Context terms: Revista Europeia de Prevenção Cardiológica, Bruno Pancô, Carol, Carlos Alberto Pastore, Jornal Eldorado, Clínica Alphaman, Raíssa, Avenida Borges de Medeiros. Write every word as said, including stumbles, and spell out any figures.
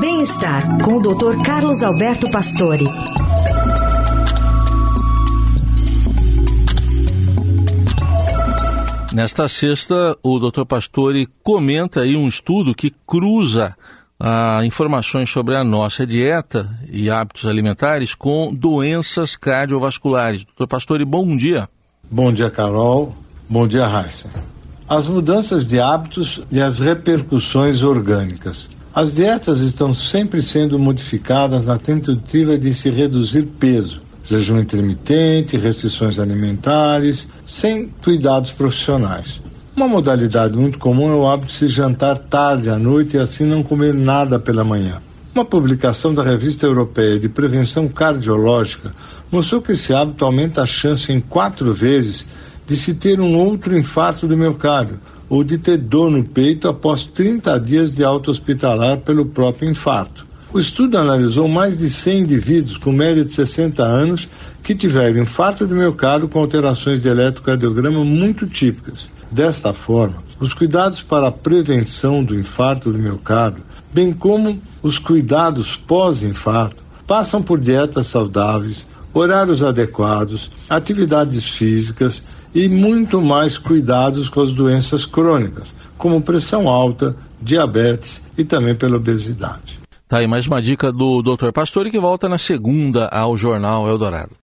Bem-Estar, com o doutor Carlos Alberto Pastore. Nesta sexta, o doutor Pastore comenta aí um estudo que cruza ah, informações sobre a nossa dieta e hábitos alimentares com doenças cardiovasculares. doutor Pastore, bom dia. Bom dia, Carol. Bom dia, Raíssa. As mudanças de hábitos e as repercussões orgânicas. As dietas estão sempre sendo modificadas na tentativa de se reduzir peso. Jejum intermitente, restrições alimentares, sem cuidados profissionais. Uma modalidade muito comum é o hábito de se jantar tarde à noite e assim não comer nada pela manhã. Uma publicação da Revista Europeia de Prevenção Cardiológica mostrou que esse hábito aumenta a chance em quatro vezes de se ter um outro infarto do miocárdio ou de ter dor no peito após trinta dias de alta hospitalar pelo próprio infarto. O estudo analisou mais de cem indivíduos com média de sessenta anos que tiveram infarto do miocárdio com alterações de eletrocardiograma muito típicas. Desta forma, os cuidados para a prevenção do infarto do miocárdio, bem como os cuidados pós-infarto, passam por dietas saudáveis, horários adequados, atividades físicas e muito mais cuidados com as doenças crônicas, como pressão alta, diabetes e também pela obesidade. Tá aí mais uma dica do doutor Pastore, que volta na segunda ao Jornal Eldorado.